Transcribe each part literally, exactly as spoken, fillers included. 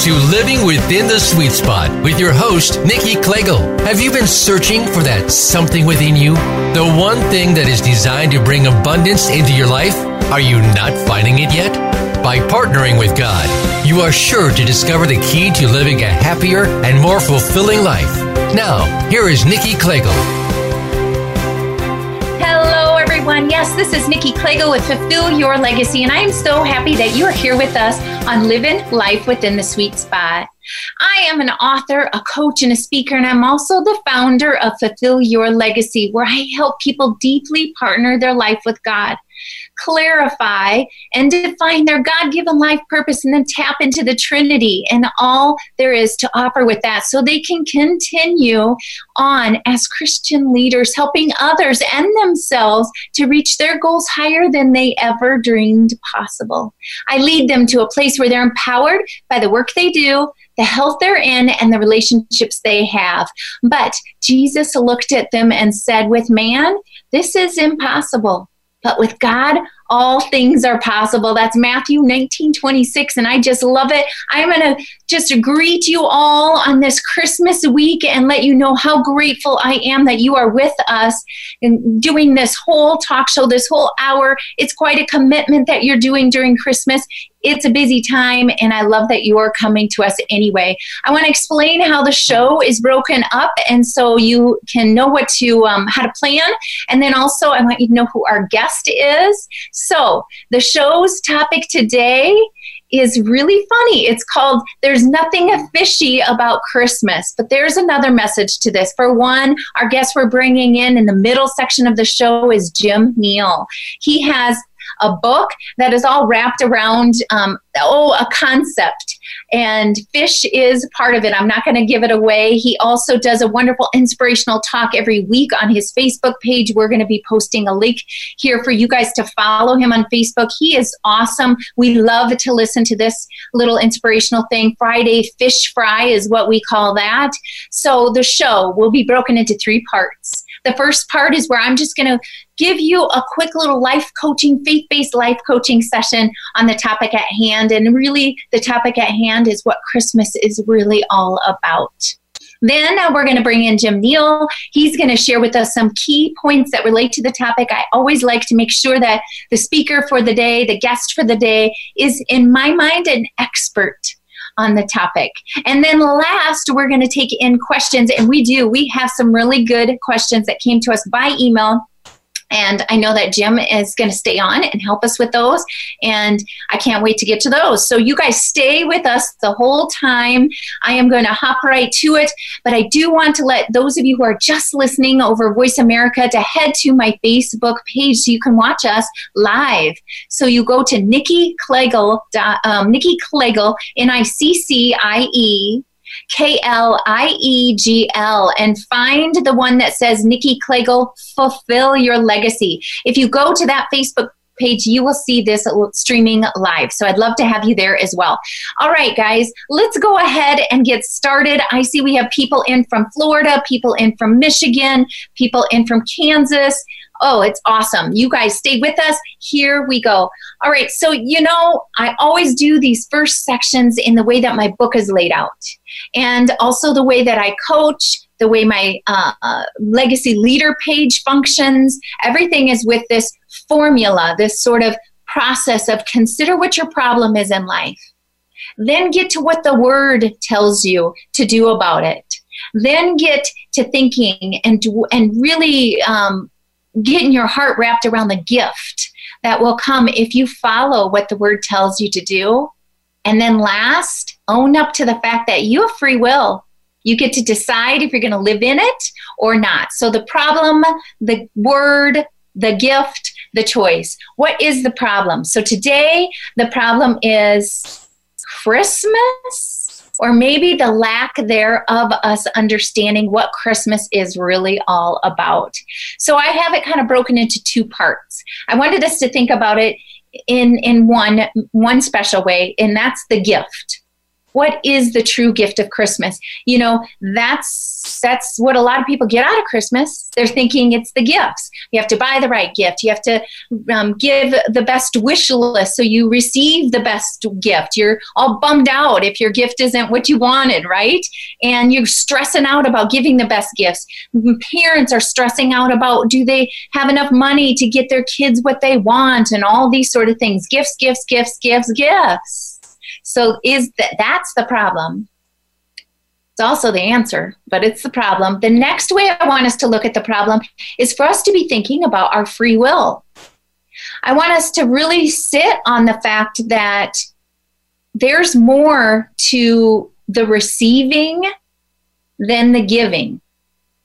to Living Within the Sweet Spot with your host, Nicci Kliegl. Have you been searching for that something within you? The one thing that is designed to bring abundance into your life? Are you not finding it yet? By partnering with God, you are sure to discover the key to living a happier and more fulfilling life. Now, here is Nicci Kliegl. Yes, this is Nicci Kliegl with Fulfill Your Legacy, and I am so happy that you are here with us on Living Life Within the Sweet Spot. I am an author, a coach, and a speaker, and I'm also the founder of Fulfill Your Legacy, where I help people deeply partner their life with God, clarify and define their God-given life purpose, and then tap into the Trinity and all there is to offer with that so they can continue on as Christian leaders, helping others and themselves to reach their goals higher than they ever dreamed possible. I lead them to a place where they're empowered by the work they do, the health they're in, and the relationships they have. But Jesus looked at them and said, with man, this is impossible. But with God, all things are possible. That's Matthew nineteen twenty-six, and I just love it. I'm going to just greet you all on this Christmas week and let you know how grateful I am that you are with us and doing this whole talk show, this whole hour. It's quite a commitment that you're doing during Christmas. It's a busy time, and I love that you are coming to us anyway. I want to explain how the show is broken up, and so you can know what to um, how to plan. And then also, I want you to know who our guest is. So the show's topic today is really funny. It's called There's Nothing Fishy About Christmas, but there's another message to this. For one, our guest we're bringing in in the middle section of the show is Jim Neil. He has a book that is all wrapped around, um, oh, a concept. And fish is part of it. I'm not going to give it away. He also does a wonderful inspirational talk every week on his Facebook page. We're going to be posting a link here for you guys to follow him on Facebook. He is awesome. We love to listen to this little inspirational thing. Friday Fish Fry is what we call that. So the show will be broken into three parts. The first part is where I'm just going to give you a quick little life coaching, faith-based life coaching session on the topic at hand. And really, the topic at hand is what Christmas is really all about. Then uh, we're going to bring in Jim Neil. He's going to share with us some key points that relate to the topic. I always like to make sure that the speaker for the day, the guest for the day, is, in my mind, an expert on the topic. And then last, we're going to take in questions. And we do. We have some really good questions that came to us by email. And I know that Jim is going to stay on and help us with those. And I can't wait to get to those. So you guys stay with us the whole time. I am going to hop right to it. But I do want to let those of you who are just listening over Voice America to head to my Facebook page so you can watch us live. So you go to NicciKliegl, um, NicciKliegl, N I C C I E, K L I E G L, and find the one that says Nicci Kliegl, Fulfill Your Legacy. If you go to that Facebook page, you will see this streaming live. So I'd love to have you there as well. All right, guys, let's go ahead and get started. I see we have people in from Florida, people in from Michigan, people in from Kansas. Oh, it's awesome. You guys stay with us. Here we go. All right, so you know, I always do these first sections in the way that my book is laid out, and also the way that I coach, the way my uh, legacy leader page functions. Everything is with this formula, this sort of process of consider what your problem is in life. Then get to what the word tells you to do about it. Then get to thinking and, and really um, getting your heart wrapped around the gift that will come if you follow what the word tells you to do. And then last, own up to the fact that you have free will. You get to decide if you're going to live in it or not. So the problem, the word, the gift, the choice. What is the problem? So today, the problem is Christmas, or maybe the lack thereof us understanding what Christmas is really all about. So I have it kind of broken into two parts. I wanted us to think about it in in one one special way, and that's the gift. What is the true gift of Christmas? You know, that's that's what a lot of people get out of Christmas. They're thinking it's the gifts. You have to buy the right gift. You have to um, give the best wish list so you receive the best gift. You're all bummed out if your gift isn't what you wanted, right? And you're stressing out about giving the best gifts. Parents are stressing out about, do they have enough money to get their kids what they want, and all these sort of things. Gifts, gifts, gifts, gifts, gifts. So is that that's the problem. It's also the answer, but it's the problem. The next way I want us to look at the problem is for us to be thinking about our free will. I want us to really sit on the fact that there's more to the receiving than the giving.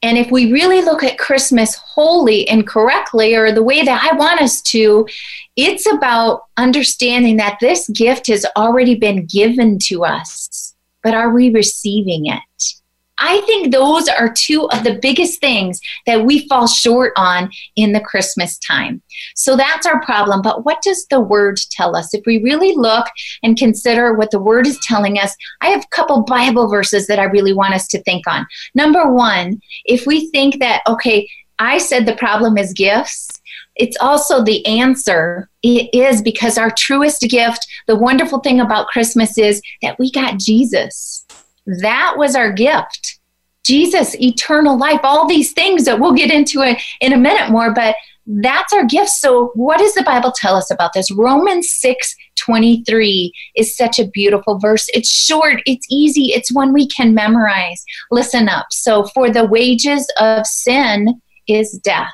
And if we really look at Christmas wholly and correctly, or the way that I want us to, it's about understanding that this gift has already been given to us, but are we receiving it? I think those are two of the biggest things that we fall short on in the Christmas time. So that's our problem. But what does the Word tell us? If we really look and consider what the Word is telling us, I have a couple Bible verses that I really want us to think on. Number one, if we think that, okay, I said the problem is gifts, it's also the answer. It is, because our truest gift, the wonderful thing about Christmas is that we got Jesus. That was our gift. Jesus, eternal life, all these things that we'll get into in a minute more, but that's our gift. So what does the Bible tell us about this? Romans six twenty-three is such a beautiful verse. It's short, it's easy, it's one we can memorize. Listen up. So for the wages of sin is death,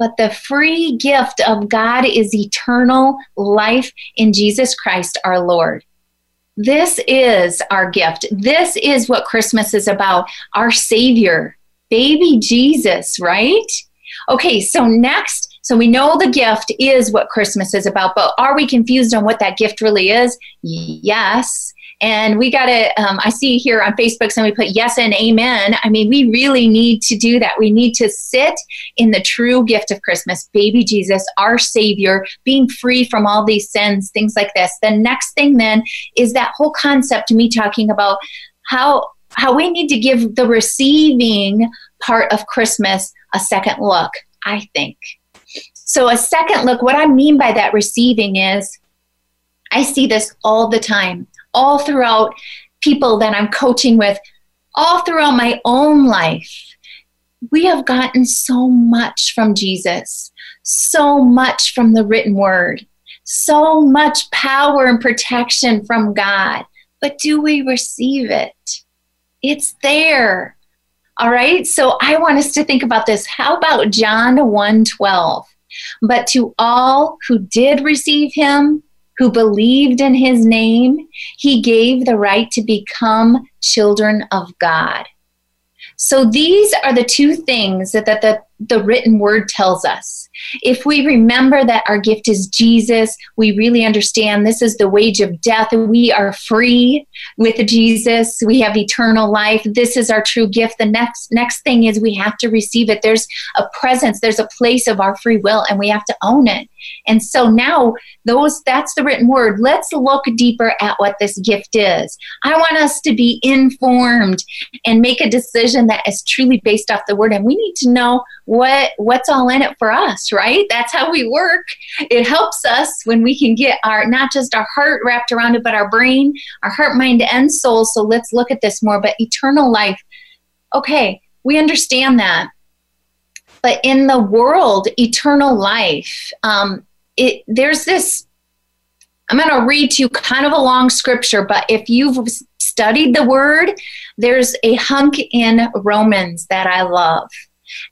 but the free gift of God is eternal life in Jesus Christ our Lord. This is our gift. This is what Christmas is about. Our Savior, baby Jesus, right? Okay, so next, so we know the gift is what Christmas is about, but are we confused on what that gift really is? Yes. And we got to, um, I see here on Facebook, somebody put yes and amen. I mean, we really need to do that. We need to sit in the true gift of Christmas, baby Jesus, our Savior, being free from all these sins, things like this. The next thing then is that whole concept, me talking about how how we need to give the receiving part of Christmas a second look, I think. So a second look, what I mean by that receiving is, I see this all the time, all throughout people that I'm coaching with, all throughout my own life. We have gotten so much from Jesus, so much from the written word, so much power and protection from God. But do we receive it? It's there. All right, so I want us to think about this. How about John one twelve? But to all who did receive him, who believed in his name, he gave the right to become children of God. So these are the two things that, that the, the written word tells us. If we remember that our gift is Jesus, we really understand this is the wage of death. We are free with Jesus. We have eternal life. This is our true gift. The next next thing is we have to receive it. There's a presence. There's a place of our free will, and we have to own it. And so now those that's the written word. Let's look deeper at what this gift is. I want us to be informed and make a decision that is truly based off the word. And we need to know what what's all in it for us, right? That's how we work. It helps us when we can get our, not just our heart wrapped around it, but our brain, our heart, mind, and soul. So let's look at this more. But eternal life, okay, we understand that. But in the world, eternal life, um, it, there's this, I'm going to read to you kind of a long scripture, but if you've studied the word, there's a hunk in Romans that I love.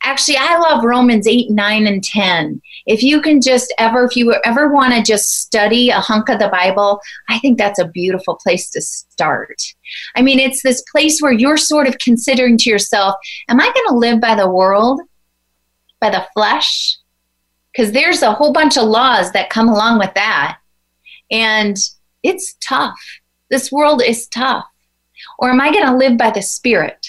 Actually, I love Romans eight, nine, and ten. If you can just ever, if you ever want to just study a hunk of the Bible, I think that's a beautiful place to start. I mean, it's this place where you're sort of considering to yourself, am I going to live by the world? By the flesh? Because there's a whole bunch of laws that come along with that. And it's tough. This world is tough. Or am I going to live by the Spirit?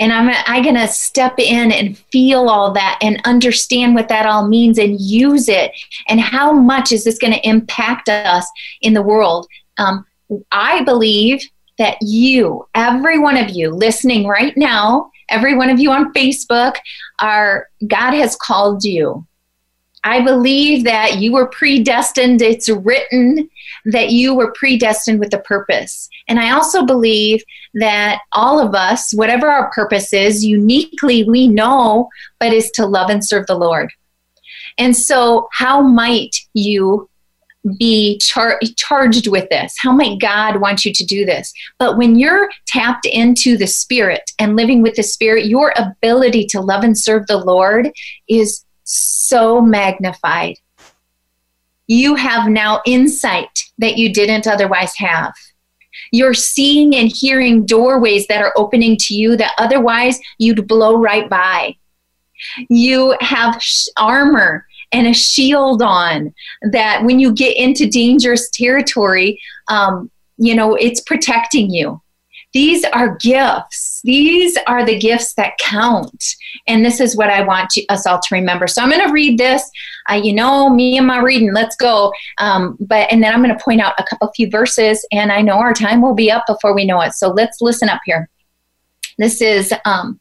And I'm, I'm going to step in and feel all that and understand what that all means and use it. And how much is this going to impact us in the world? Um, I believe that you, every one of you listening right now, every one of you on Facebook, are, God has called you. I believe that you were predestined. It's written that you were predestined with a purpose. And I also believe that all of us, whatever our purpose is, uniquely we know, but is to love and serve the Lord. And so how might you be char- charged with this? How might God want you to do this? But when you're tapped into the Spirit and living with the Spirit, your ability to love and serve the Lord is so magnified. You have now insight that you didn't otherwise have. You're seeing and hearing doorways that are opening to you that otherwise you'd blow right by. You have sh- armor and a shield on that when you get into dangerous territory, um, you know, it's protecting you. These are gifts. These are the gifts that count. And this is what I want you, us all to remember. So I'm going to read this. Uh, you know, me and my reading, let's go. Um, but and then I'm going to point out a couple few verses. And I know our time will be up before we know it. So let's listen up here. This is um,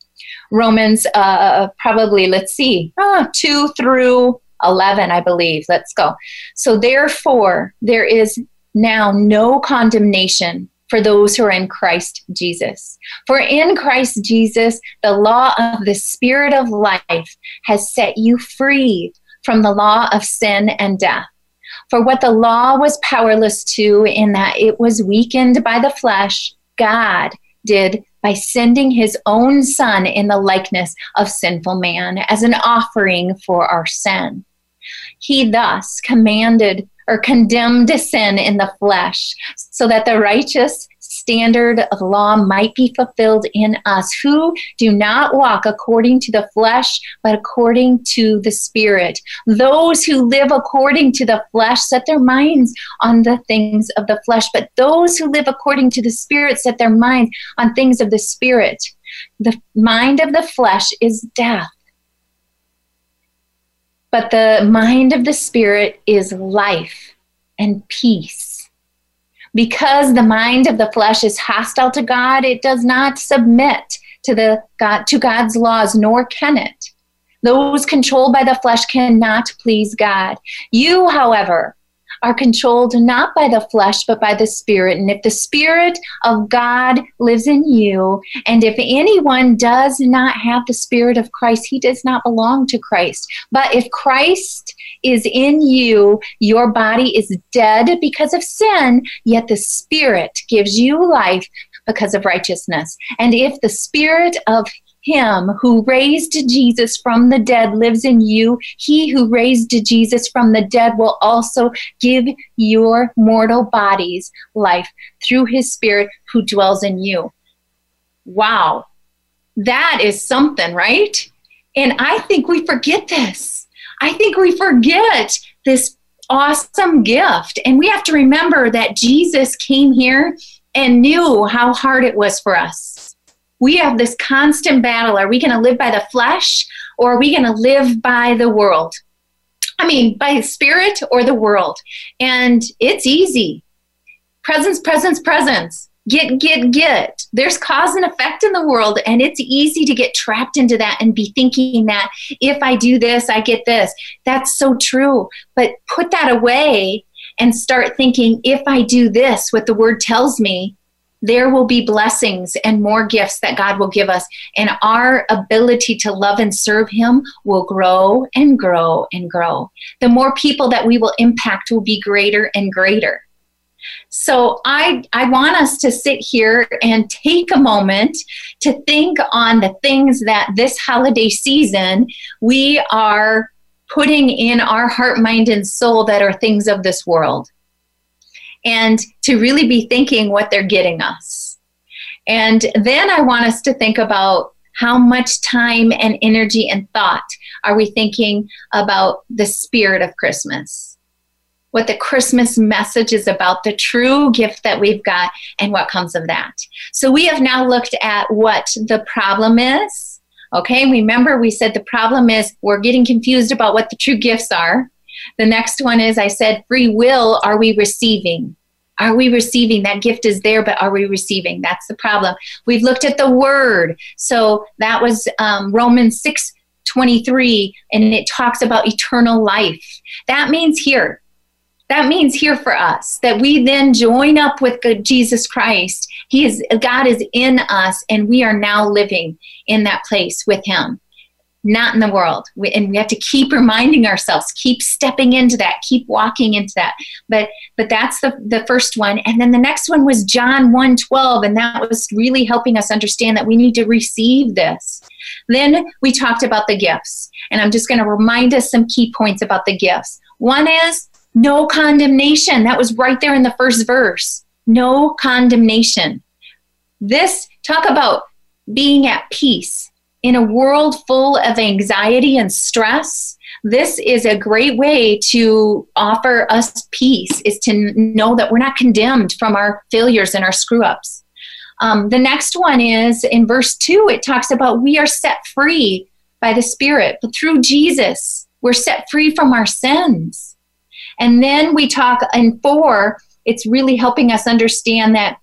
Romans uh, probably, let's see, uh, two through eleven, I believe. Let's go. So therefore, there is now no condemnation for those who are in Christ Jesus. For in Christ Jesus, the law of the Spirit of life has set you free from the law of sin and death. For what the law was powerless to, in that it was weakened by the flesh, God did by sending his own Son in the likeness of sinful man as an offering for our sin. He thus commanded or condemned to sin in the flesh, so that the righteous standard of law might be fulfilled in us who do not walk according to the flesh, but according to the Spirit. Those who live according to the flesh set their minds on the things of the flesh, but those who live according to the Spirit set their minds on things of the Spirit. The mind of the flesh is death, but the mind of the Spirit is life and peace. Because the mind of the flesh is hostile to God, it does not submit to the God, to God's laws, nor can it. Those controlled by the flesh cannot please God. You, however, are controlled not by the flesh, but by the Spirit. And if the Spirit of God lives in you, and if anyone does not have the Spirit of Christ, he does not belong to Christ. But if Christ is in you, your body is dead because of sin, yet the Spirit gives you life because of righteousness. And if the Spirit of Him who raised Jesus from the dead lives in you, he who raised Jesus from the dead will also give your mortal bodies life through his Spirit who dwells in you. Wow, that is something, right? And I think we forget this. I think we forget this awesome gift. And we have to remember that Jesus came here and knew how hard it was for us. We have this constant battle. Are we going to live by the flesh, or are we going to live by the world? I mean, by the Spirit or the world? And it's easy. Presence, presence, presence. Get, get, get. There's cause and effect in the world, and it's easy to get trapped into that and be thinking that if I do this, I get this. That's so true. But put that away and start thinking, if I do this, what the Word tells me, there will be blessings and more gifts that God will give us. And our ability to love and serve him will grow and grow and grow. The more people that we will impact will be greater and greater. So I, I want us to sit here and take a moment to think on the things that this holiday season we are putting in our heart, mind, and soul that are things of this world, and to really be thinking what they're getting us. And then I want us to think about how much time and energy and thought are we thinking about the spirit of Christmas, what the Christmas message is about, the true gift that we've got, and what comes of that. So we have now looked at what the problem is. Okay, remember we said the problem is we're getting confused about what the true gifts are. The next one is, I said, free will, are we receiving? Are we receiving? That gift is there, but are we receiving? That's the problem. We've looked at the word. So that was um, Romans six twenty-three, and it talks about eternal life. That means here. That means here for us, that we then join up with Jesus Christ. He is, God is in us, and we are now living in that place with him. Not in the world. We, and we have to keep reminding ourselves, keep stepping into that, keep walking into that. But but that's the, the first one. And then the next one was John one twelve, and that was really helping us understand that we need to receive this. Then we talked about the gifts, and I'm just going to remind us some key points about the gifts. One is no condemnation. That was right there in the first verse. No condemnation. This, talk about being at peace. In a world full of anxiety and stress, this is a great way to offer us peace, is to know that we're not condemned from our failures and our screw-ups. Um, the next one is in verse two, it talks about we are set free by the Spirit. But through Jesus, we're set free from our sins. And then we talk in four, it's really helping us understand that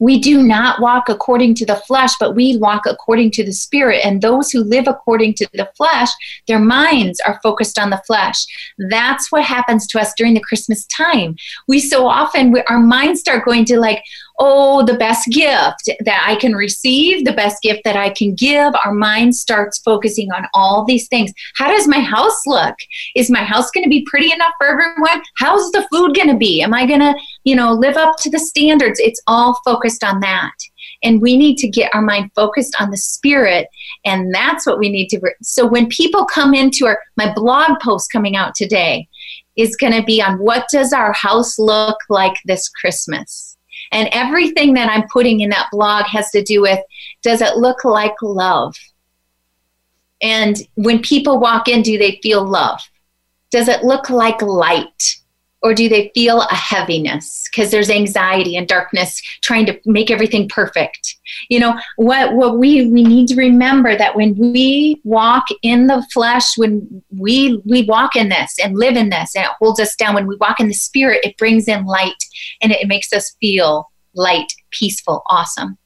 we do not walk according to the flesh, but we walk according to the Spirit. And those who live according to the flesh, their minds are focused on the flesh. That's what happens to us during the Christmas time. We so often, we, our minds start going to like, oh, the best gift that I can receive, the best gift that I can give. Our mind starts focusing on all these things. How does my house look? Is my house going to be pretty enough for everyone? How's the food going to be? Am I going to, you know, live up to the standards? It's all focused on that. And we need to get our mind focused on the Spirit. And that's what we need to. Re- so when people come into our, my blog post coming out today is going to be on what does our house look like this Christmas? And everything that I'm putting in that blog has to do with, does it look like love? And when people walk in, do they feel love? Does it look like light? Or do they feel a heaviness? Because there's anxiety and darkness trying to make everything perfect. You know, what what we, we need to remember that when we walk in the flesh, when we we walk in this and live in this and it holds us down, when we walk in the Spirit, it brings in light and it makes us feel light, peaceful, awesome.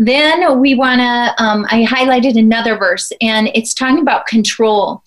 Then we want to, um, I highlighted another verse, and it's talking about control.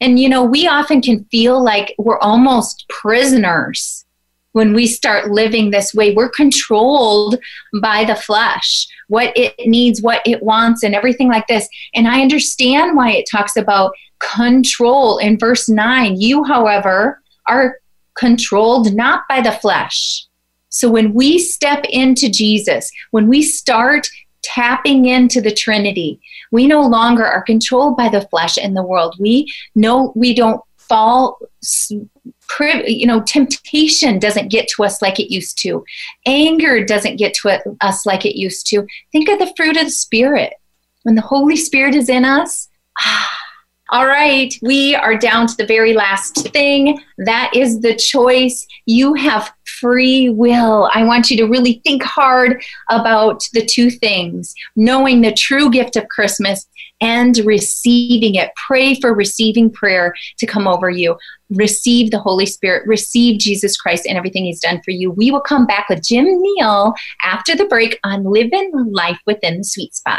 And, you know, we often can feel like we're almost prisoners when we start living this way. We're controlled by the flesh, what it needs, what it wants, and everything like this. And I understand why it talks about control in verse nine. You, however, are controlled not by the flesh. So when we step into Jesus, when we start tapping into the Trinity, we no longer are controlled by the flesh and the world. We know we don't fall, you know, temptation doesn't get to us like it used to. Anger doesn't get to us like it used to. Think of the fruit of the Spirit. When the Holy Spirit is in us, ah, all right, we are down to the very last thing. That is the choice. You have free will. I want you to really think hard about the two things, knowing the true gift of Christmas and receiving it. Pray for receiving prayer to come over you. Receive the Holy Spirit. Receive Jesus Christ and everything he's done for you. We will come back with Jim Neil after the break on Living Life Within the Sweet Spot.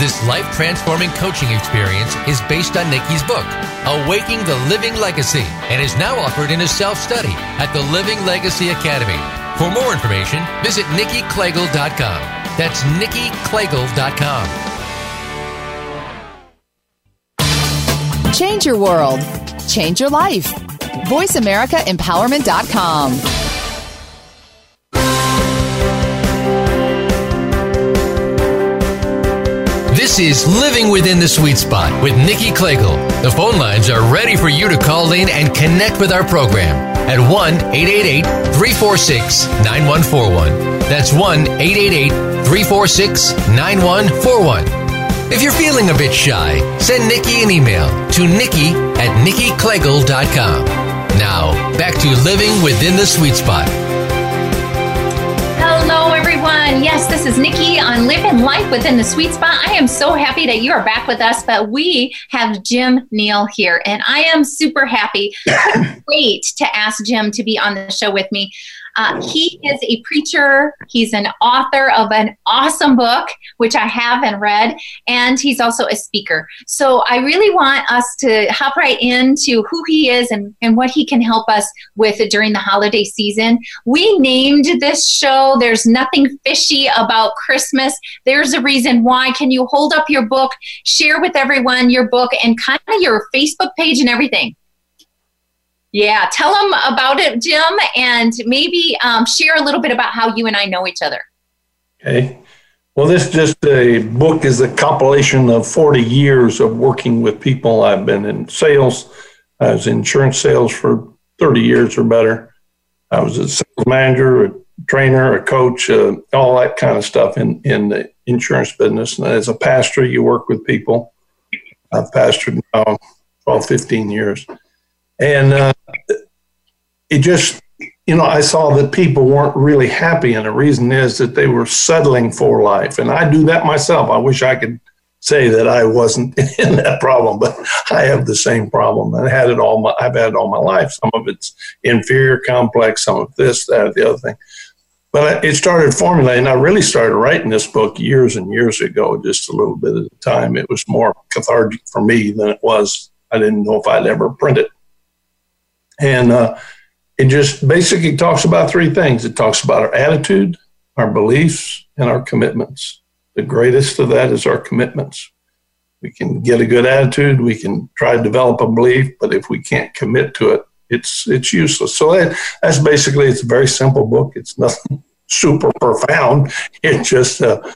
This life-transforming coaching experience is based on Nicci's book, Awaking the Living Legacy, and is now offered in a self-study at the Living Legacy Academy. For more information, visit Nicci Kliegl dot com. That's Nicci Kliegl dot com. Change your world. Change your life. Voice America Empowerment dot com. This is Living Within the Sweet Spot with Nicci Kliegl. The phone lines are ready for you to call in and connect with our program at one eight eight eight, three four six, nine one four one. That's one eight eight eight, three four six, nine one four one. If you're feeling a bit shy, send Nicci an email to Nicci at Nicci Kliegl dot com. Now, back to Living Within the Sweet Spot. Hello, everyone. Yes, this is Nicci on Living Life Within the Sweet Spot. I am so happy that you are back with us, but we have Jim Neil here, and I am super happy. I can't wait to ask Jim to be on the show with me. Uh, he is a preacher. He's an author of an awesome book, which I have and read, and he's also a speaker. So I really want us to hop right into who he is and, and what he can help us with during the holiday season. We named this show, There's Nothing Fishy About Christmas. There's a reason why. Can you hold up your book, share with everyone your book, and kind of your Facebook page and everything? Yeah, tell them about it, Jim, and maybe um, share a little bit about how you and I know each other. Okay. Well, this just a book is a compilation of forty years of working with people. I've been in sales. I was in insurance sales for thirty years or better. I was a sales manager, a trainer, a coach, uh, all that kind of stuff in, in the insurance business. And as a pastor, you work with people. I've pastored now twelve, fifteen years. And uh, it just, you know, I saw that people weren't really happy. And the reason is that they were settling for life. And I do that myself. I wish I could say that I wasn't in that problem, but I have the same problem. I had it all my, I've had it all my life. Some of it's inferior complex, some of this, that, the other thing. But it started formulating. I really started writing this book years and years ago, just a little bit at a time. It was more cathartic for me than it was. I didn't know if I'd ever print it. And uh, it just basically talks about three things. It talks about our attitude, our beliefs, and our commitments. The greatest of that is our commitments. We can get a good attitude. We can try to develop a belief, but if we can't commit to it, it's it's useless. So that, that's basically, it's a very simple book. It's nothing super profound. It's just a,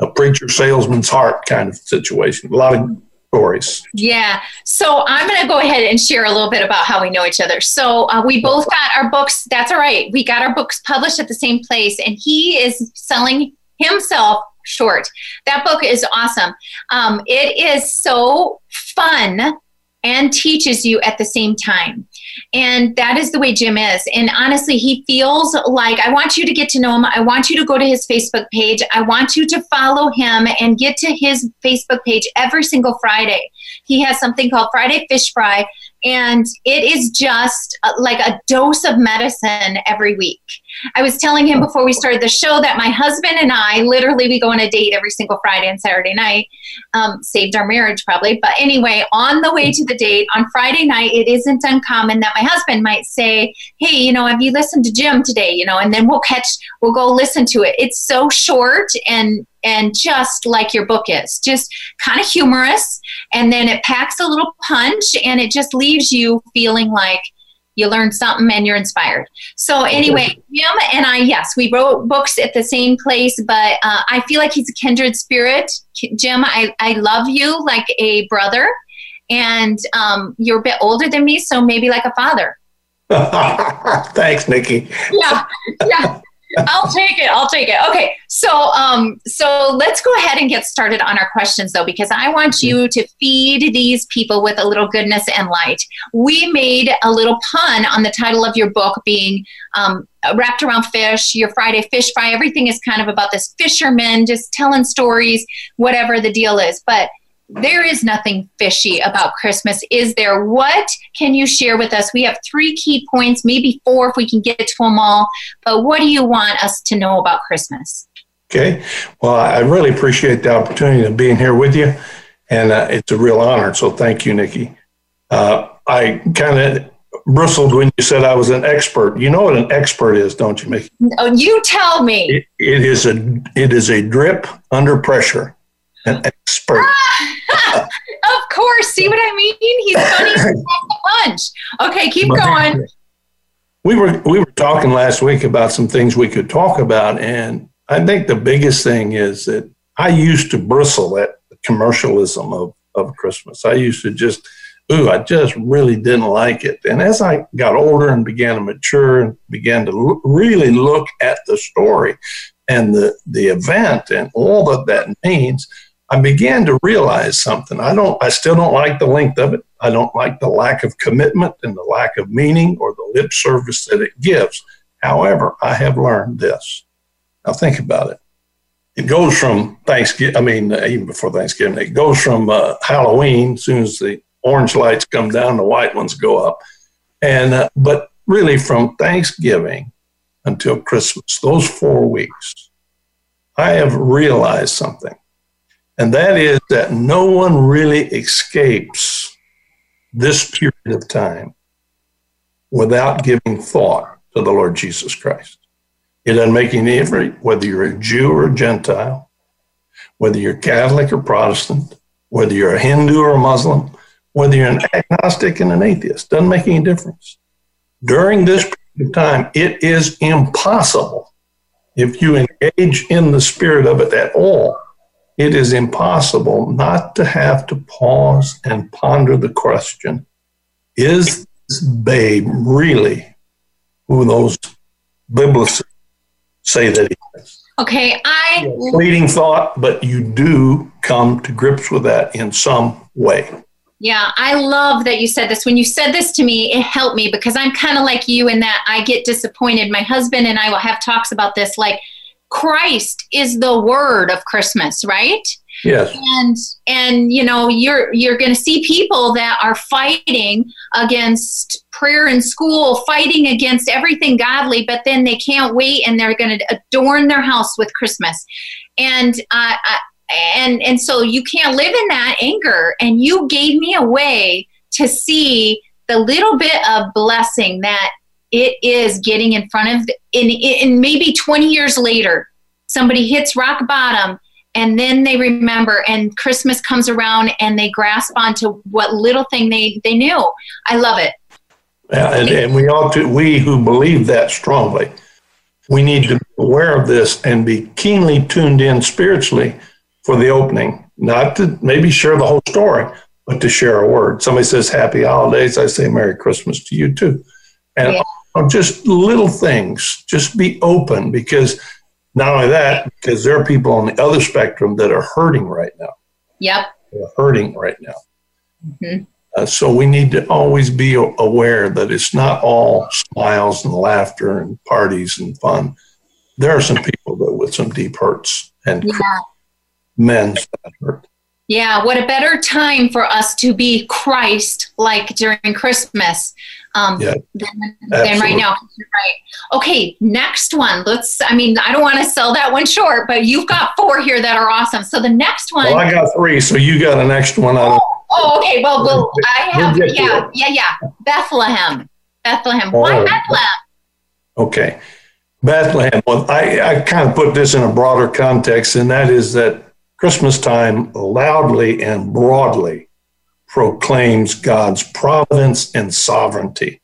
a preacher salesman's heart kind of situation. A lot of stories. Yeah. So I'm going to go ahead and share a little bit about how we know each other. So uh, we both got our books. That's all right. We got our books published at the same place, and he is selling himself short. That book is awesome. Um, it is so fun and teaches you at the same time. And that is the way Jim is. And honestly, he feels like, I want you to get to know him. I want you to go to his Facebook page. I want you to follow him and get to his Facebook page every single Friday. He has something called Friday Fish Fry, and it is just like a dose of medicine every week. I was telling him before we started the show that my husband and I, literally, we go on a date every single Friday and Saturday night. Um, saved our marriage probably. But anyway, on the way to the date, on Friday night, it isn't uncommon that my husband might say, hey, you know, have you listened to Jim today? You know, and then we'll catch, we'll go listen to it. It's so short and and just like your book is, just kind of humorous. And then it packs a little punch, and it just leaves you feeling like you learned something and you're inspired. So anyway, Jim and I, yes, we wrote books at the same place, but uh, I feel like he's a kindred spirit. Jim, I, I love you like a brother, and um, you're a bit older than me, so maybe like a father. Thanks, Nicci. Yeah, yeah. I'll take it. I'll take it. Okay. So, um, so let's go ahead and get started on our questions though, because I want you to feed these people with a little goodness and light. We made a little pun on the title of your book being, um, wrapped around fish, your Friday Fish Fry. Everything is kind of about this fisherman, just telling stories, whatever the deal is, but there is nothing fishy about Christmas, is there? What can you share with us? We have three key points, maybe four if we can get to them all. But what do you want us to know about Christmas? Okay. Well, I really appreciate the opportunity of being here with you, and uh, it's a real honor. So thank you, Nicci. Uh, I kind of bristled when you said I was an expert. You know what an expert is, don't you, Nicci? Oh, you tell me. It, it is a it is a drip under pressure. An expert. Ah, of course. See what I mean? He's funny at lunch. Okay, keep going. We were we were talking last week about some things we could talk about, and I think the biggest thing is that I used to bristle at the commercialism of, of Christmas. I used to just, ooh, I just really didn't like it. And as I got older and began to mature and began to l- really look at the story and the, the event and all that that means, I began to realize something. I don't. I still don't like the length of it. I don't like the lack of commitment and the lack of meaning or the lip service that it gives. However, I have learned this. Now think about it. It goes from Thanksgiving. I mean, uh, even before Thanksgiving, it goes from uh, Halloween. As soon as the orange lights come down, the white ones go up. And uh, but really, from Thanksgiving until Christmas, those four weeks, I have realized something. And that is that no one really escapes this period of time without giving thought to the Lord Jesus Christ. It doesn't make any difference whether you're a Jew or a Gentile, whether you're Catholic or Protestant, whether you're a Hindu or a Muslim, whether you're an agnostic and an atheist. Doesn't make any difference. During this period of time, it is impossible, if you engage in the spirit of it at all, it is impossible not to have to pause and ponder the question, is this babe really who those biblicists say that he is? Okay, I... It's a fleeting thought, but you do come to grips with that in some way. Yeah, I love that you said this. When you said this to me, it helped me, because I'm kind of like you in that I get disappointed. My husband and I will have talks about this, like, Christ is the word of Christmas, right? Yes. And and you know, you're you're going to see people that are fighting against prayer in school, fighting against everything godly, but then they can't wait and they're going to adorn their house with Christmas. And uh, I, and and so you can't live in that anger. And you gave me a way to see the little bit of blessing that it is getting in front of, in, in maybe twenty years later, somebody hits rock bottom and then they remember, and Christmas comes around and they grasp onto what little thing they, they knew. I love it. Yeah, and, and we ought to, we who believe that strongly, we need to be aware of this and be keenly tuned in spiritually for the opening, not to maybe share the whole story, but to share a word. Somebody says, happy holidays. I say, Merry Christmas to you too. And yeah. Just little things, just be open, because not only that, because there are people on the other spectrum that are hurting right now. Yep. They're hurting right now. Mm-hmm. Uh, so we need to always be aware that it's not all smiles and laughter and parties and fun. There are some people that with some deep hurts and yeah. men's hurt. Yeah, what a better time for us to be Christ-like during Christmas um, yeah, than, than right now. Right. Okay, next one. Let's. I mean, I don't want to sell that one short, but you've got four here that are awesome. So the next one. Well, I got three, so you got an extra one. Oh, oh okay. Well, well, I have, yeah, yeah, yeah. Bethlehem. Bethlehem. Why oh, Bethlehem? Okay. Bethlehem. Well, I, I kind of put this in a broader context, and that is that Christmas time loudly and broadly proclaims God's providence and sovereignty.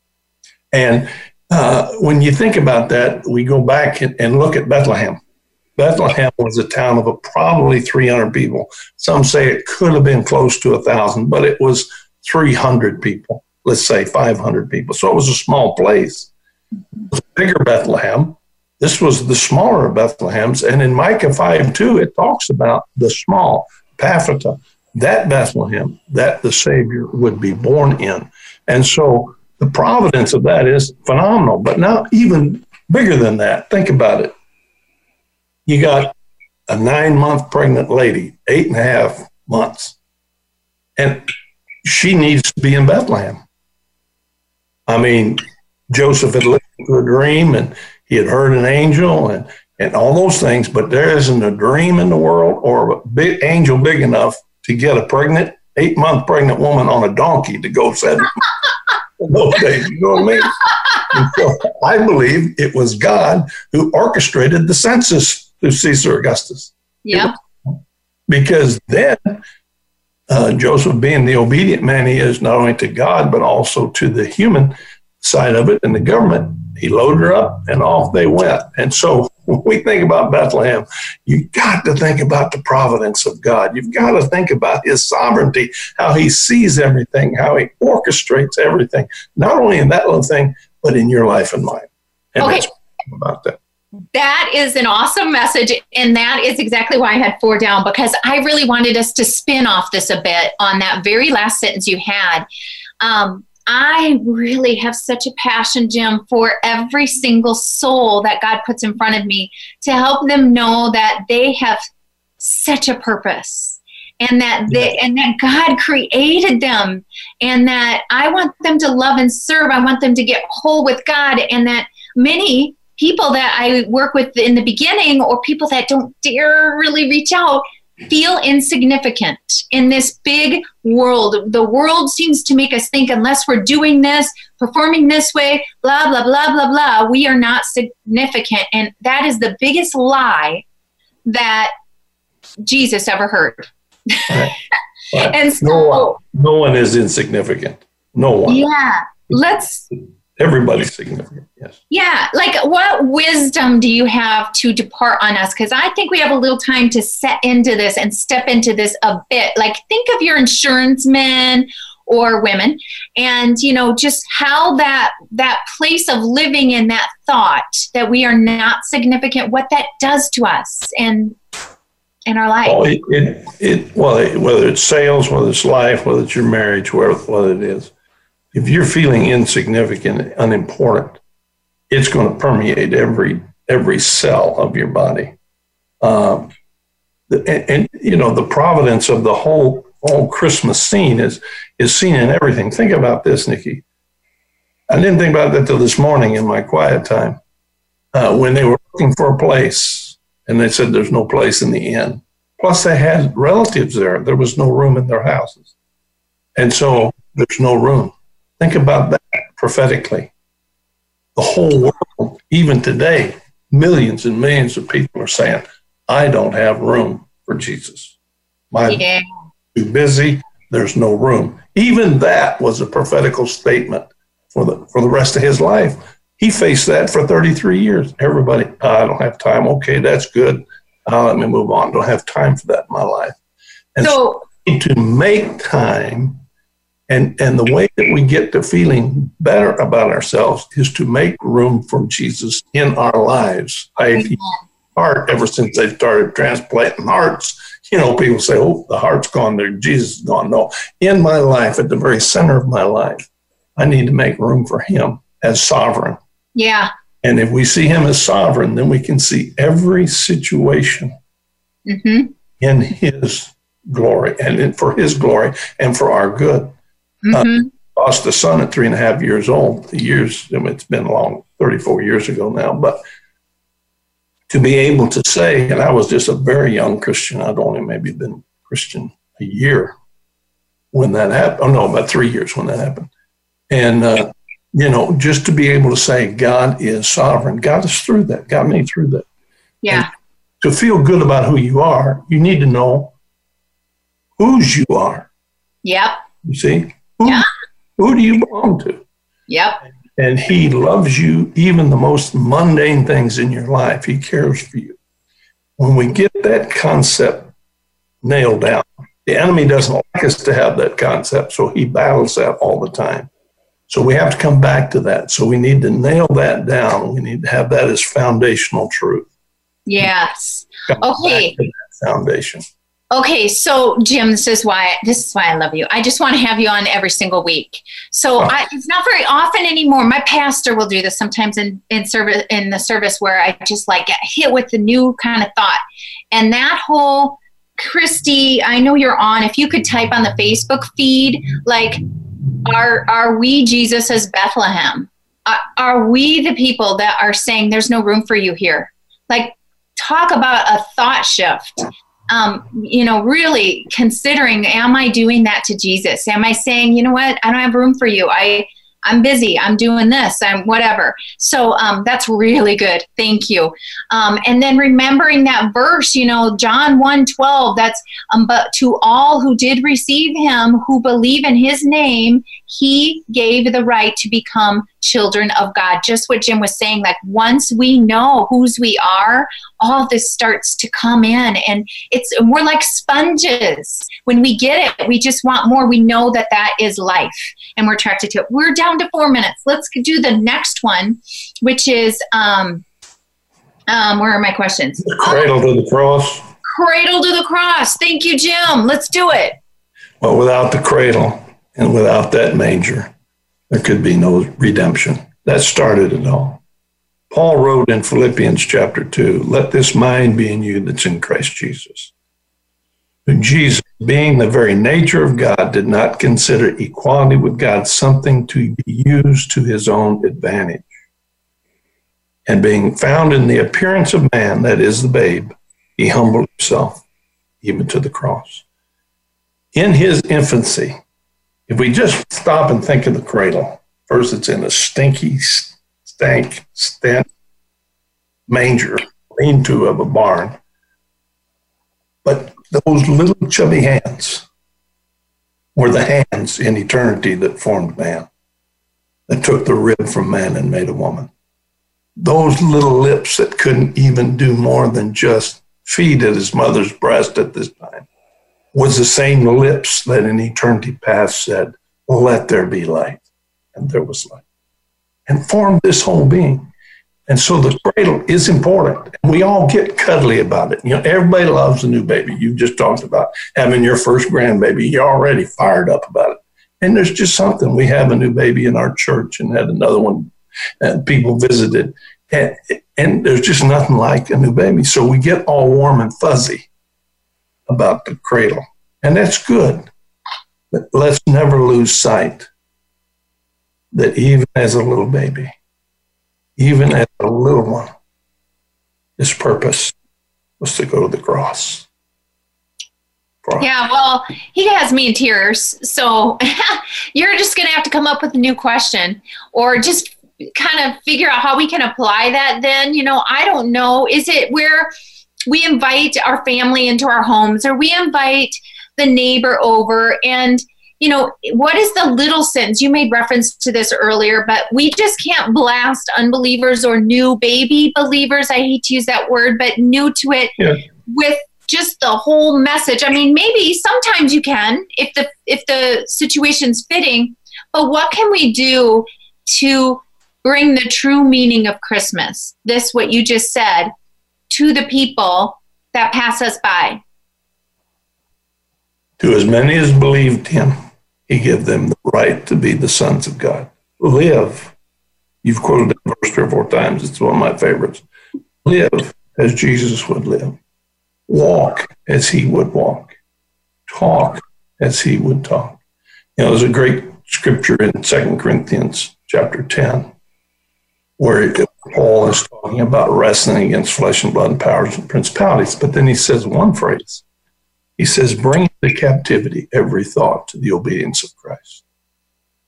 And uh, when you think about that, we go back and look at Bethlehem. Bethlehem was a town of probably three hundred people. Some say it could have been close to one thousand, but it was three hundred people, let's say five hundred people. So it was a small place. It was a bigger Bethlehem. This was the smaller Bethlehems, and in Micah five two, it talks about the small, Paphata, that Bethlehem that the Savior would be born in. And so the providence of that is phenomenal, but now even bigger than that. Think about it. You got a nine-month pregnant lady, eight and a half months, and she needs to be in Bethlehem. I mean, Joseph had lived through a dream, and he had heard an angel, and and all those things, but there isn't a dream in the world or a big angel big enough to get a pregnant, eight-month pregnant woman on a donkey to go seven those days, you know what I mean? And so I believe it was God who orchestrated the census through Caesar Augustus. Yeah. Because then uh, Joseph, being the obedient man he is, not only to God, but also to the human side of it and the government, he loaded her up and off they went. And so when we think about Bethlehem, you've got to think about the providence of God. You've got to think about his sovereignty, how he sees everything, how he orchestrates everything, not only in that little thing, but in your life and mine. And okay. That's about that. That is an awesome message, and that is exactly why I had four down, because I really wanted us to spin off this a bit on that very last sentence you had. Um, I really have such a passion, Jim, for every single soul that God puts in front of me to help them know that they have such a purpose, and that they, and that God created them, and that I want them to love and serve. I want them to get whole with God, and that many people that I work with in the beginning, or people that don't dare really reach out, feel insignificant in this big world. The world seems to make us think unless we're doing this, performing this way, blah, blah, blah, blah, blah, we are not significant. And that is the biggest lie that Jesus ever heard. Right. Right. And so, no one, no one is insignificant. No one. Yeah. Let's... Everybody's significant, yes. Yeah, like what wisdom do you have to depart on us? Because I think we have a little time to set into this and step into this a bit. Like think of your insurance men or women, and, you know, just how that that place of living in that thought that we are not significant, what that does to us and in our life. Oh, it, it, it, well, it, whether it's sales, whether it's life, whether it's your marriage, whether, whether it is. If you're feeling insignificant and unimportant, it's going to permeate every every cell of your body. Um, and, and, you know, the providence of the whole whole Christmas scene is is seen in everything. Think about this, Nicci. I didn't think about that till this morning in my quiet time uh, when they were looking for a place, and they said there's no place in the inn. Plus, they had relatives there. There was no room in their houses. And so there's no room. Think about that prophetically. The whole world, even today, millions and millions of people are saying, I don't have room for Jesus. My yeah. too busy, there's no room. Even that was a prophetical statement for the for the rest of his life. He faced that for thirty-three years. Everybody, I don't have time. Okay, that's good. Uh, let me move on. Don't have time for that in my life. And so, so to make time. And and the way that we get to feeling better about ourselves is to make room for Jesus in our lives. I heart ever since they started transplanting hearts, you know, people say, oh, the heart's gone there, Jesus is gone. No, in my life, at the very center of my life, I need to make room for him as sovereign. Yeah. And if we see him as sovereign, then we can see every situation mm-hmm. in his glory and in, for his glory and for our good. Mm-hmm. Uh, lost a son at three and a half years old. The years, I mean, it's been long, thirty-four years ago now, but to be able to say, and I was just a very young Christian. I'd only maybe been Christian a year when that happened. Oh, no, about three years when that happened. And, uh, you know, just to be able to say God is sovereign, got us through that, got me through that. Yeah. And to feel good about who you are, you need to know whose you are. Yep. You see? Who, yeah. who do you belong to? Yep. And he loves you, even the most mundane things in your life. He cares for you. When we get that concept nailed down, the enemy doesn't like us to have that concept, so he battles that all the time. So we have to come back to that. So we need to nail that down. We need to have that as foundational truth. Yes. Okay. Back to that foundation. Okay, so Jim, this is why this is why I love you. I just want to have you on every single week. So oh. I, it's not very often anymore. My pastor will do this sometimes in in service in the service where I just like get hit with the new kind of thought. And that whole Christy, I know you're on. If you could type on the Facebook feed, like, are are we Jesus as Bethlehem? Are, are we the people that are saying there's no room for you here? Like, talk about a thought shift. Um, you know, really considering, am I doing that to Jesus? Am I saying, you know what, I don't have room for you. I, I'm busy. I'm doing this. I'm whatever. So um, that's really good. Thank you. Um, and then remembering that verse, you know, John one twelve, that's, um, but to all who did receive him, who believe in his name, he gave the right to become children of God. Just what Jim was saying, like once we know whose we are, all this starts to come in, and it's we're like sponges. When we get it, we just want more. We know that that is life, and we're attracted to it. We're down to four minutes. Let's do the next one, which is um, um, where are my questions? The cradle oh, to the cross. Cradle to the cross. Thank you, Jim. Let's do it. Well, without the cradle and without that manger, there could be no redemption. That started it all. Paul wrote in Philippians chapter two, let this mind be in you that's in Christ Jesus. But Jesus, being the very nature of God, did not consider equality with God something to be used to his own advantage. And being found in the appearance of man, that is the babe, he humbled himself even to the cross. In his infancy, if we just stop and think of the cradle, first it's in a stinky, stank, stank manger, lean-to of a barn. But those little chubby hands were the hands in eternity that formed man, that took the rib from man and made a woman. Those little lips that couldn't even do more than just feed at his mother's breast at this time, was the same lips that in eternity past said, let there be light. And there was light. And formed this whole being. And so the cradle is important. And we all get cuddly about it. You know, everybody loves a new baby. You just talked about having your first grandbaby. You're already fired up about it. And there's just something. We have a new baby in our church and had another one. And people visited. And, and there's just nothing like a new baby. So we get all warm and fuzzy about the cradle. And that's good. But let's never lose sight that even as a little baby, even as a little one, his purpose was to go to the cross. cross. Yeah, well, he has me in tears. So you're just going to have to come up with a new question or just kind of figure out how we can apply that then. You know, I don't know. Is it where we invite our family into our homes, or we invite the neighbor over? And, you know, what is the little sins? You made reference to this earlier, but we just can't blast unbelievers or new baby believers. I hate to use that word, but new to it yeah. with just the whole message. I mean, maybe sometimes you can, if the, if the situation's fitting, but what can we do to bring the true meaning of Christmas? This, what you just said, to the people that pass us by. To as many as believed him, he gave them the right to be the sons of God. Live. You've quoted that verse three or four times. It's one of my favorites. Live as Jesus would live. Walk as he would walk. Talk as he would talk. You know, there's a great scripture in Second Corinthians chapter ten, where it, Paul is talking about wrestling against flesh and blood and powers and principalities. But then he says one phrase. He says, bring to captivity every thought to the obedience of Christ.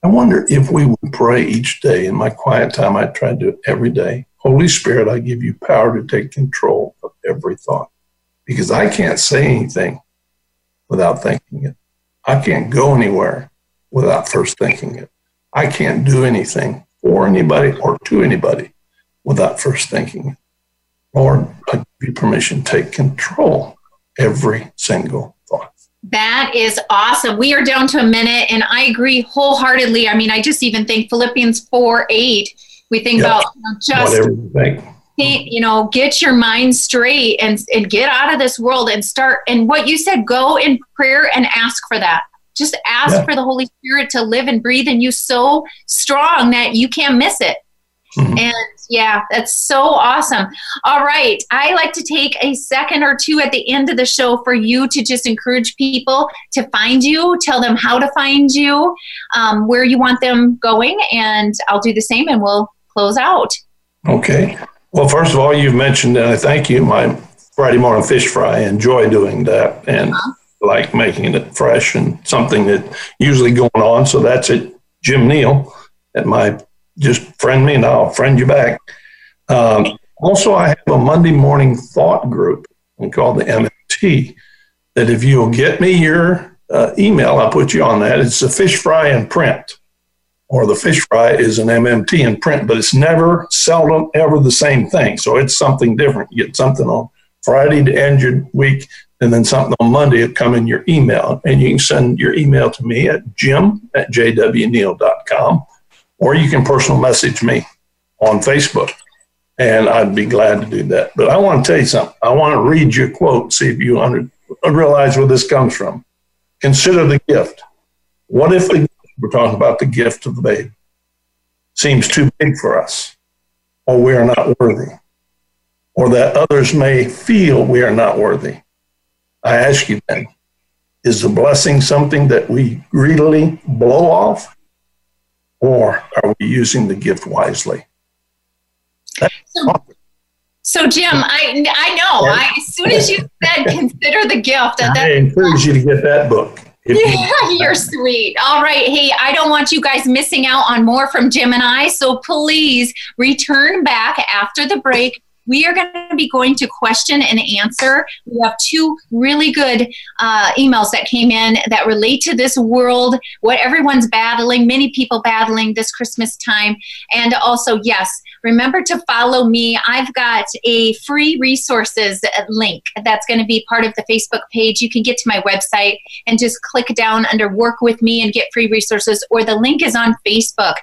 I wonder if we would pray each day. In my quiet time, I try to do it every day. Holy Spirit, I give you power to take control of every thought, because I can't say anything without thinking it. I can't go anywhere without first thinking it. I can't do anything for anybody or to anybody without first thinking it. Lord, I give you permission, take control every single thought. That is awesome. We are down to a minute, and I agree wholeheartedly. I mean, I just even think Philippians four eight, we think yep. about you know, just, whatever you think. Think, you know, get your mind straight and, and get out of this world and start. And what you said, go in prayer and ask for that. Just ask yeah. for the Holy Spirit to live and breathe in you so strong that you can't miss it. Mm-hmm. And yeah, that's so awesome. All right. I like to take a second or two at the end of the show for you to just encourage people to find you, tell them how to find you, um, where you want them going, and I'll do the same and we'll close out. Okay. Well, first of all, you've mentioned, and I thank you, my Friday morning fish fry. I enjoy doing that and uh-huh. like making it fresh and something that usually going on. So that's at Jim Neil at my, just friend me and I'll friend you back. Um, also, I have a Monday morning thought group we call the M M T that if you'll get me your uh, email, I'll put you on that. It's the fish fry and print. Or the fish fry is an M M T in print, but it's never, seldom, ever the same thing. So it's something different. You get something on Friday to end your week, and then something on Monday will come in your email. And you can send your email to me at jim at j w neal dot com, or you can personal message me on Facebook, and I'd be glad to do that. But I want to tell you something. I want to read your quote, see if you under, realize where this comes from. Consider the gift. What if the We're talking about the gift of the baby. Seems too big for us, or we are not worthy, or that others may feel we are not worthy. I ask you then, is the blessing something that we greedily blow off, or are we using the gift wisely? That's awesome. So, Jim, I I know. I, as soon as you said consider the gift. That, I encourage you to get that book. Yeah, you're sweet. All right. Hey, I don't want you guys missing out on more from Jim and I, so please return back after the break. We are going to be going to question and answer. We have two really good uh, emails that came in that relate to this world, what everyone's battling, many people battling this Christmas time. And also, yes, remember to follow me. I've got a free resources link that's going to be part of the Facebook page. You can get to my website and just click down under Work With Me and get free resources, or the link is on Facebook.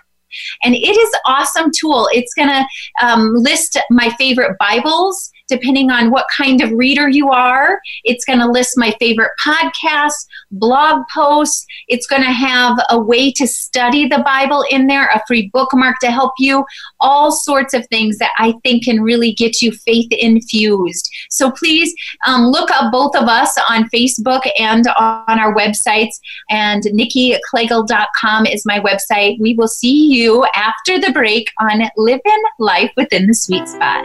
And it is an awesome tool. It's going to um, list my favorite Bibles, depending on what kind of reader you are. It's going to list my favorite podcasts, blog posts. It's going to have a way to study the Bible in there, a free bookmark to help you, all sorts of things that I think can really get you faith infused. So please um, look up both of us on Facebook and on our websites. And Nicci Kliegl dot com is my website. We will see you after the break on Living Life Within the Sweet Spot.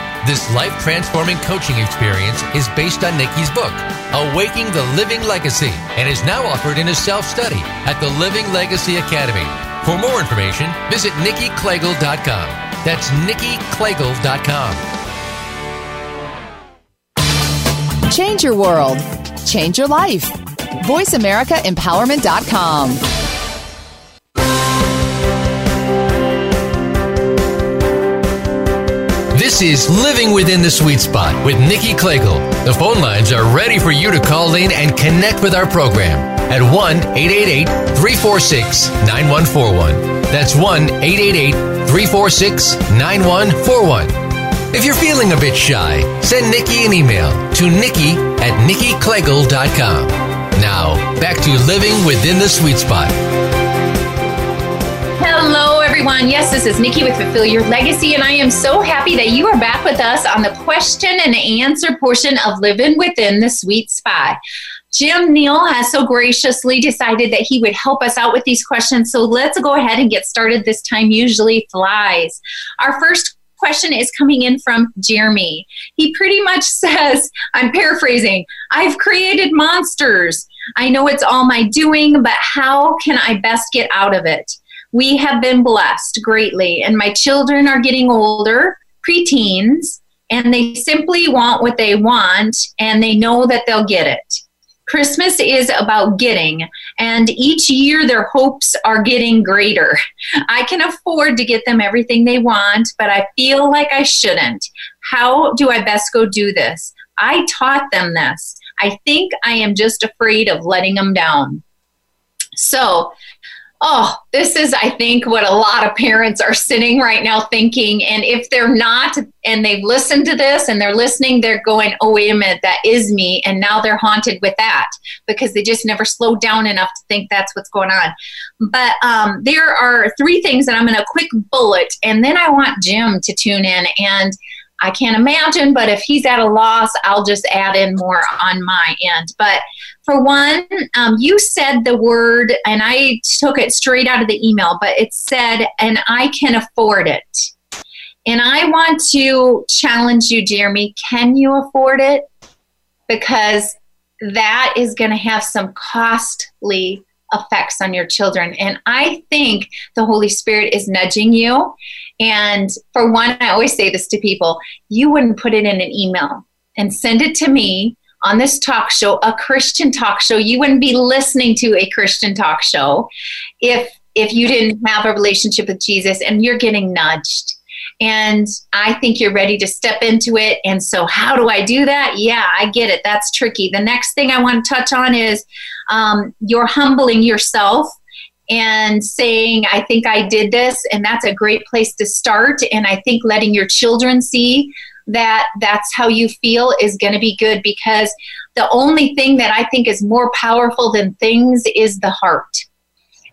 This life-transforming coaching experience is based on Nicci's book, Awaking the Living Legacy, and is now offered in a self-study at the Living Legacy Academy. For more information, visit Nicci Kliegl dot com. That's Nicci Kliegl dot com. Change your world. Change your life. voice america empowerment dot com. This is Living Within the Sweet Spot with Nicci Kliegl. The phone lines are ready for you to call in and connect with our program at one eight eight eight, three four six, nine one four one. That's one eight eight eight, three four six, nine one four one. If you're feeling a bit shy, send Nicci an email to Nicci at Nicci Kliegl dot com. Now, back to Living Within the Sweet Spot. Hello, everyone. Yes, this is Nicci with Fulfill Your Legacy, and I am so happy that you are back with us on the question and answer portion of Living Within the Sweet Spot. Jim Neil has so graciously decided that he would help us out with these questions, so let's go ahead and get started. This time usually flies. Our first question is coming in from Jeremy. He pretty much says, I'm paraphrasing, I've created monsters. I know it's all my doing, but how can I best get out of it? we have been blessed greatly, and my children are getting older, preteens, and they simply want what they want, and they know that they'll get it. Christmas is about getting, and each year their hopes are getting greater. I can afford to get them everything they want, but I feel like I shouldn't. How do I best go do this? I taught them this. I think I am just afraid of letting them down. So, oh, this is, I think, what a lot of parents are sitting right now thinking. And if they're not, and they've listened to this and they're listening, they're going, oh, wait a minute, that is me. And now they're haunted with that because they just never slowed down enough to think that's what's going on. But um, there are three things that I'm going to quick bullet. And then I want Jim to tune in. And I can't imagine, but if he's at a loss, I'll just add in more on my end. But for one, um, you said the word, and I took it straight out of the email, but it said, and I can afford it. And I want to challenge you, Jeremy, can you afford it? Because that is going to have some costly effects on your children. And I think the Holy Spirit is nudging you. And for one, I always say this to people, you wouldn't put it in an email and send it to me on this talk show, a Christian talk show. You wouldn't be listening to a Christian talk show if if you didn't have a relationship with Jesus, and you're getting nudged. And I think you're ready to step into it. And so how do I do that? Yeah, I get it. That's tricky. The next thing I want to touch on is um, you're humbling yourself and saying, I think I did this. And that's a great place to start. And I think letting your children see that that's how you feel is going to be good, because the only thing that I think is more powerful than things is the heart.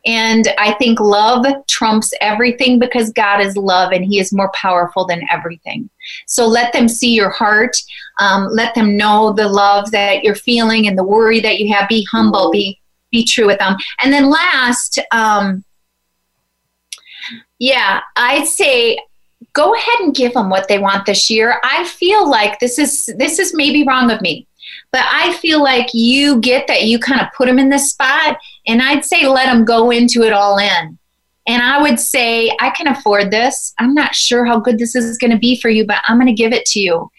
And I think love trumps everything, because God is love and He is more powerful than everything. So let them see your heart. Um, let them know the love that you're feeling and the worry that you have. Be humble. Be be true with them. And then last, um, yeah, I'd say go ahead and give them what they want this year. I feel like this is this is maybe wrong of me, but I feel like you get that you kind of put them in this spot, and I'd say let them go into it all in. And I would say, I can afford this. I'm not sure how good this is going to be for you, but I'm going to give it to you.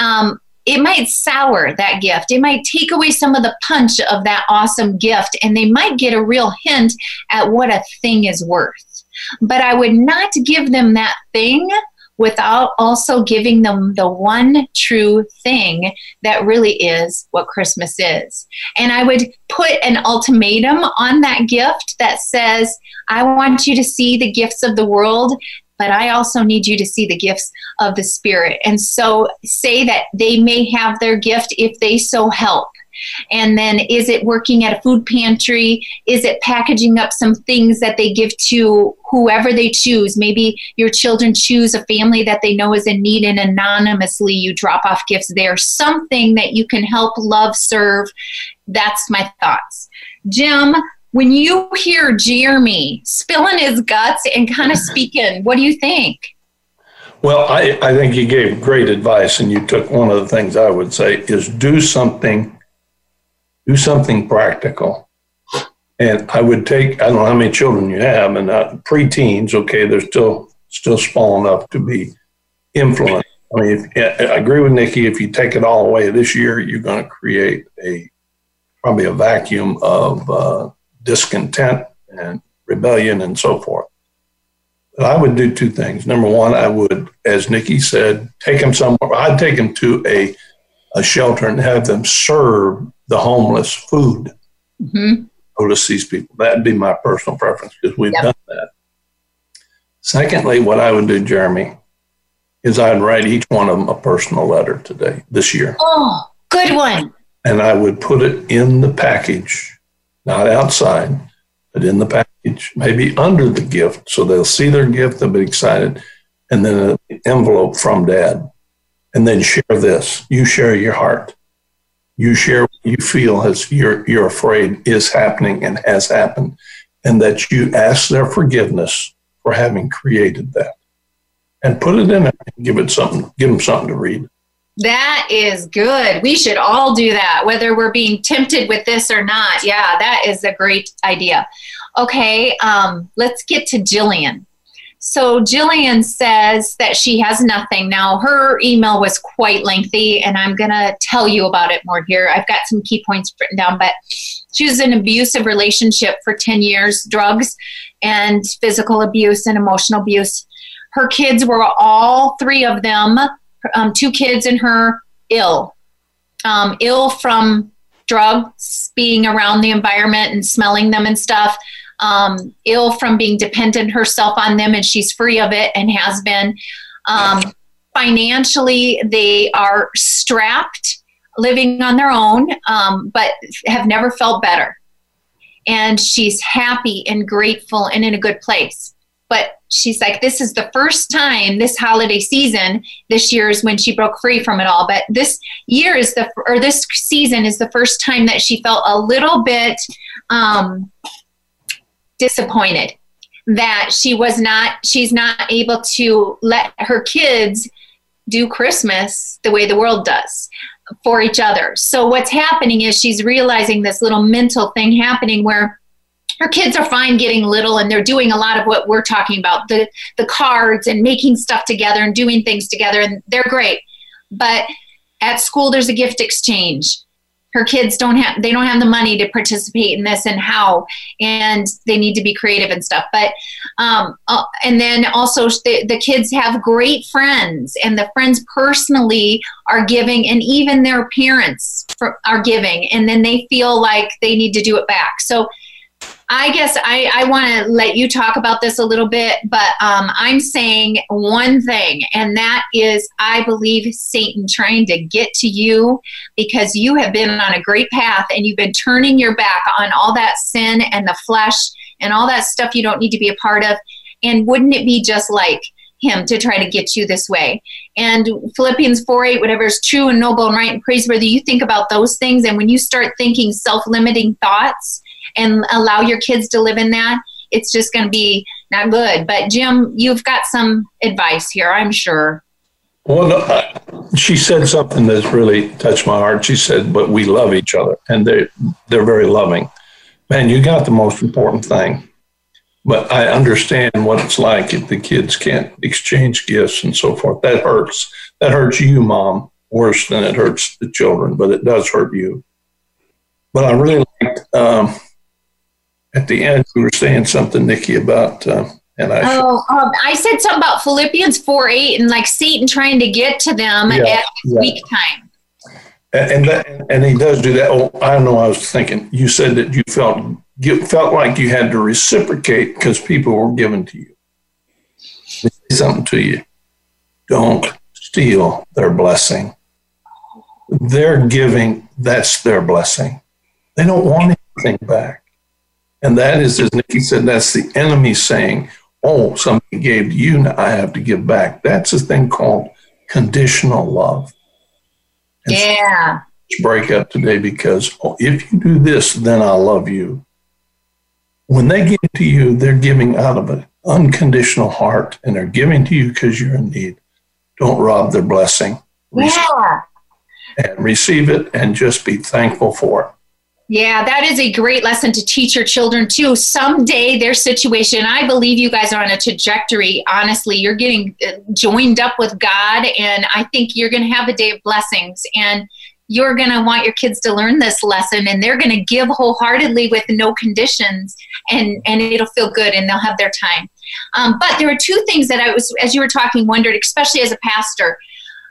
Um, it might sour that gift. It might take away some of the punch of that awesome gift, and they might get a real hint at what a thing is worth. But I would not give them that thing without also giving them the one true thing that really is what Christmas is. And I would put an ultimatum on that gift that says, I want you to see the gifts of the world, but I also need you to see the gifts of the Spirit. And so say that they may have their gift if they so help. And then, is it working at a food pantry? Is it packaging up some things that they give to whoever they choose? Maybe your children choose a family that they know is in need, and anonymously you drop off gifts there. Something that you can help, love, serve. That's my thoughts. Jim, when you hear Jeremy spilling his guts and kind of speaking, what do you think? Well, I, I think you gave great advice, and you took one of the things I would say is do something Do something practical. And I would take, I don't know how many children you have, and not preteens, okay, they're still still small enough to be influenced. I mean, if, I agree with Nicci, if you take it all away this year, you're going to create a probably a vacuum of uh, discontent and rebellion and so forth. But I would do two things. Number one, I would, as Nicci said, take them somewhere. I'd take them to a, a shelter and have them serve the homeless food. Mm-hmm. Notice these people. That'd be my personal preference, because we've yep. done that. Secondly, what I would do, Jeremy, is I'd write each one of them a personal letter today, this year. Oh, good one. And I would put it in the package, not outside, but in the package, maybe under the gift. So they'll see their gift, they'll be excited. And then an envelope from Dad. And then share this. You share your heart. You share what you feel as you're, you're afraid is happening and has happened, and that you ask their forgiveness for having created that. And put it in there and give it something, give them something to read. That is good. We should all do that, whether we're being tempted with this or not. Yeah, that is a great idea. Okay, um, let's get to Jillian. So Jillian says that she has nothing. Now, her email was quite lengthy, and I'm going to tell you about it more here. I've got some key points written down, but she was in an abusive relationship for ten years, drugs and physical abuse and emotional abuse. Her kids were all three of them, um, two kids and her, ill. Um, ill from drugs, being around the environment and smelling them and stuff. Um, ill from being dependent herself on them, and she's free of it and has been. Um, financially, they are strapped, living on their own, um, but have never felt better. And she's happy and grateful and in a good place. But she's like, this is the first time this holiday season, this year is when she broke free from it all. But this year is the, or this season is the first time that she felt a little bit um, disappointed that she was not, she's not able to let her kids do Christmas the way the world does for each other. So what's happening is she's realizing this little mental thing happening where her kids are fine getting little, and they're doing a lot of what we're talking about, the, the cards and making stuff together and doing things together, and they're great. But at school, there's a gift exchange. Her kids don't have, they don't have the money to participate in this and how, and they need to be creative and stuff. But, um, uh, and then also the, the kids have great friends, and the friends personally are giving, and even their parents for, are giving, and then they feel like they need to do it back. So I guess I, I want to let you talk about this a little bit, but um, I'm saying one thing, and that is I believe Satan trying to get to you because you have been on a great path and you've been turning your back on all that sin and the flesh and all that stuff you don't need to be a part of. And wouldn't it be just like him to try to get you this way? And Philippians four eight, whatever is true and noble and right and praiseworthy, you think about those things, and when you start thinking self-limiting thoughts and allow your kids to live in that, it's just going to be not good. But Jim, you've got some advice here, I'm sure. Well, uh, she said something that's really touched my heart. She said, but we love each other, and they're, they're very loving. Man, you got the most important thing. But I understand what it's like if the kids can't exchange gifts and so forth. That hurts. That hurts you, Mom, worse than it hurts the children, but it does hurt you. But I really liked... Um, At the end, we were saying something, Nicci, about, uh, and I. Oh, um, I said something about Philippians four eight and like Satan trying to get to them yeah, at yeah. weak time. And and, that, and he does do that. Oh, I know. I was thinking. You said that you felt you felt like you had to reciprocate because people were giving to you. They say something to you. Don't steal their blessing. They're giving. That's their blessing. They don't want anything back. And that is, as Nicci said, that's the enemy saying, oh, somebody gave to you, now I have to give back. That's a thing called conditional love. And yeah. So break up today because oh, if you do this, then I love you. When they give to you, they're giving out of an unconditional heart, and they're giving to you because you're in need. Don't rob their blessing. Yeah. And receive it and just be thankful for it. Yeah, that is a great lesson to teach your children, too. Someday their situation, I believe you guys are on a trajectory. Honestly, you're getting joined up with God, and I think you're going to have a day of blessings. And you're going to want your kids to learn this lesson, and they're going to give wholeheartedly with no conditions, and, and it'll feel good, and they'll have their time. Um, but there were two things that I was, as you were talking, wondered, especially as a pastor.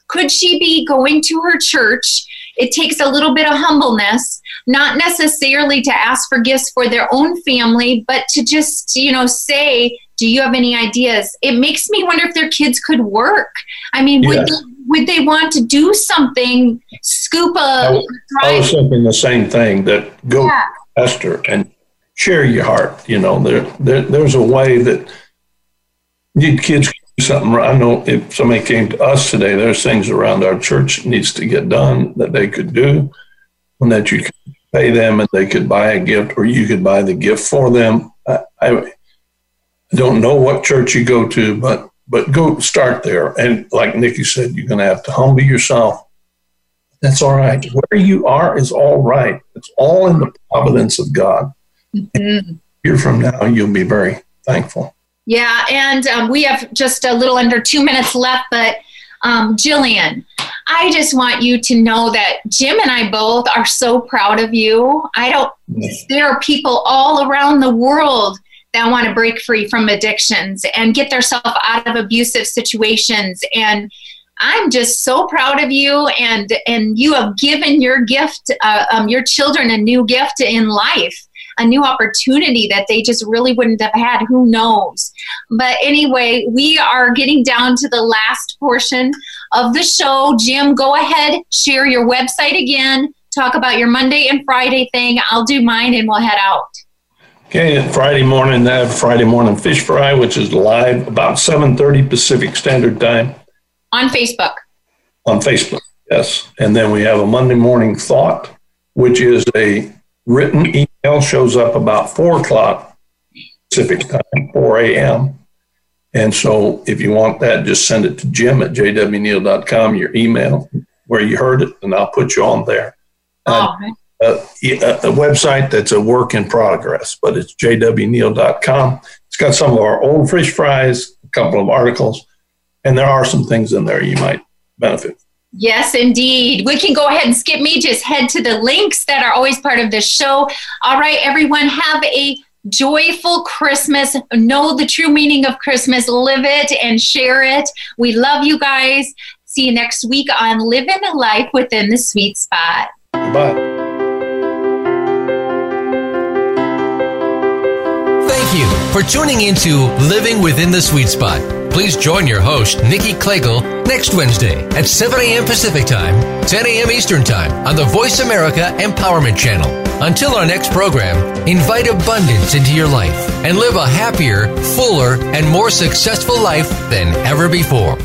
Could she be going to her church? It takes a little bit of humbleness, not necessarily to ask for gifts for their own family, but to just, you know, say, do you have any ideas? It makes me wonder if their kids could work. I mean, yes. would, they, would they want to do something, scoop a I was, drive? I was thinking the same thing, that go yeah. Esther and share your heart. You know, there, there there's a way that you kids can do something. I know if somebody came to us today, there's things around our church that needs to get done that they could do, and that you could pay them and they could buy a gift, or you could buy the gift for them. I, I don't know what church you go to, but but go start there. And like Nicci said, you're going to have to humble yourself. That's all right. Where you are is all right. It's all in the providence of God. Mm-hmm. year from now, you'll be very thankful. Yeah, and um, we have just a little under two minutes left, but um, Jillian, I just want you to know that Jim and I both are so proud of you. I don't, there are people all around the world that want to break free from addictions and get themselves out of abusive situations. And I'm just so proud of you, and and you have given your gift, uh, um, your children a new gift in life, a new opportunity that they just really wouldn't have had. Who knows? But anyway, we are getting down to the last portion of the show. Jim, go ahead, share your website again, talk about your Monday and Friday thing. I'll do mine and we'll head out. Okay, Friday morning, they have Friday morning fish fry, which is live about seven thirty Pacific Standard Time. On Facebook. On Facebook, yes. And then we have a Monday morning thought, which is a written email, shows up about four o'clock Pacific Time, four a.m. And so if you want that, just send it to Jim at J W Neal dot com, your email, where you heard it, and I'll put you on there. Oh, um, Uh, a website that's a work in progress, but it's J W Neal dot com. It's got some of our old fish fries, a couple of articles, and there are some things in there you might benefit. Yes, indeed. We can go ahead and skip me. Just head to the links that are always part of this show. All right, everyone, have a joyful Christmas. Know the true meaning of Christmas. Live it and share it. We love you guys. See you next week on Living a Life Within the Sweet Spot. Goodbye. Thank you for tuning into Living Within the Sweet Spot. Please join your host, Nicci Kliegl, next Wednesday at seven a.m. Pacific Time, ten a.m. Eastern Time on the Voice America Empowerment Channel. Until our next program, invite abundance into your life and live a happier, fuller, and more successful life than ever before.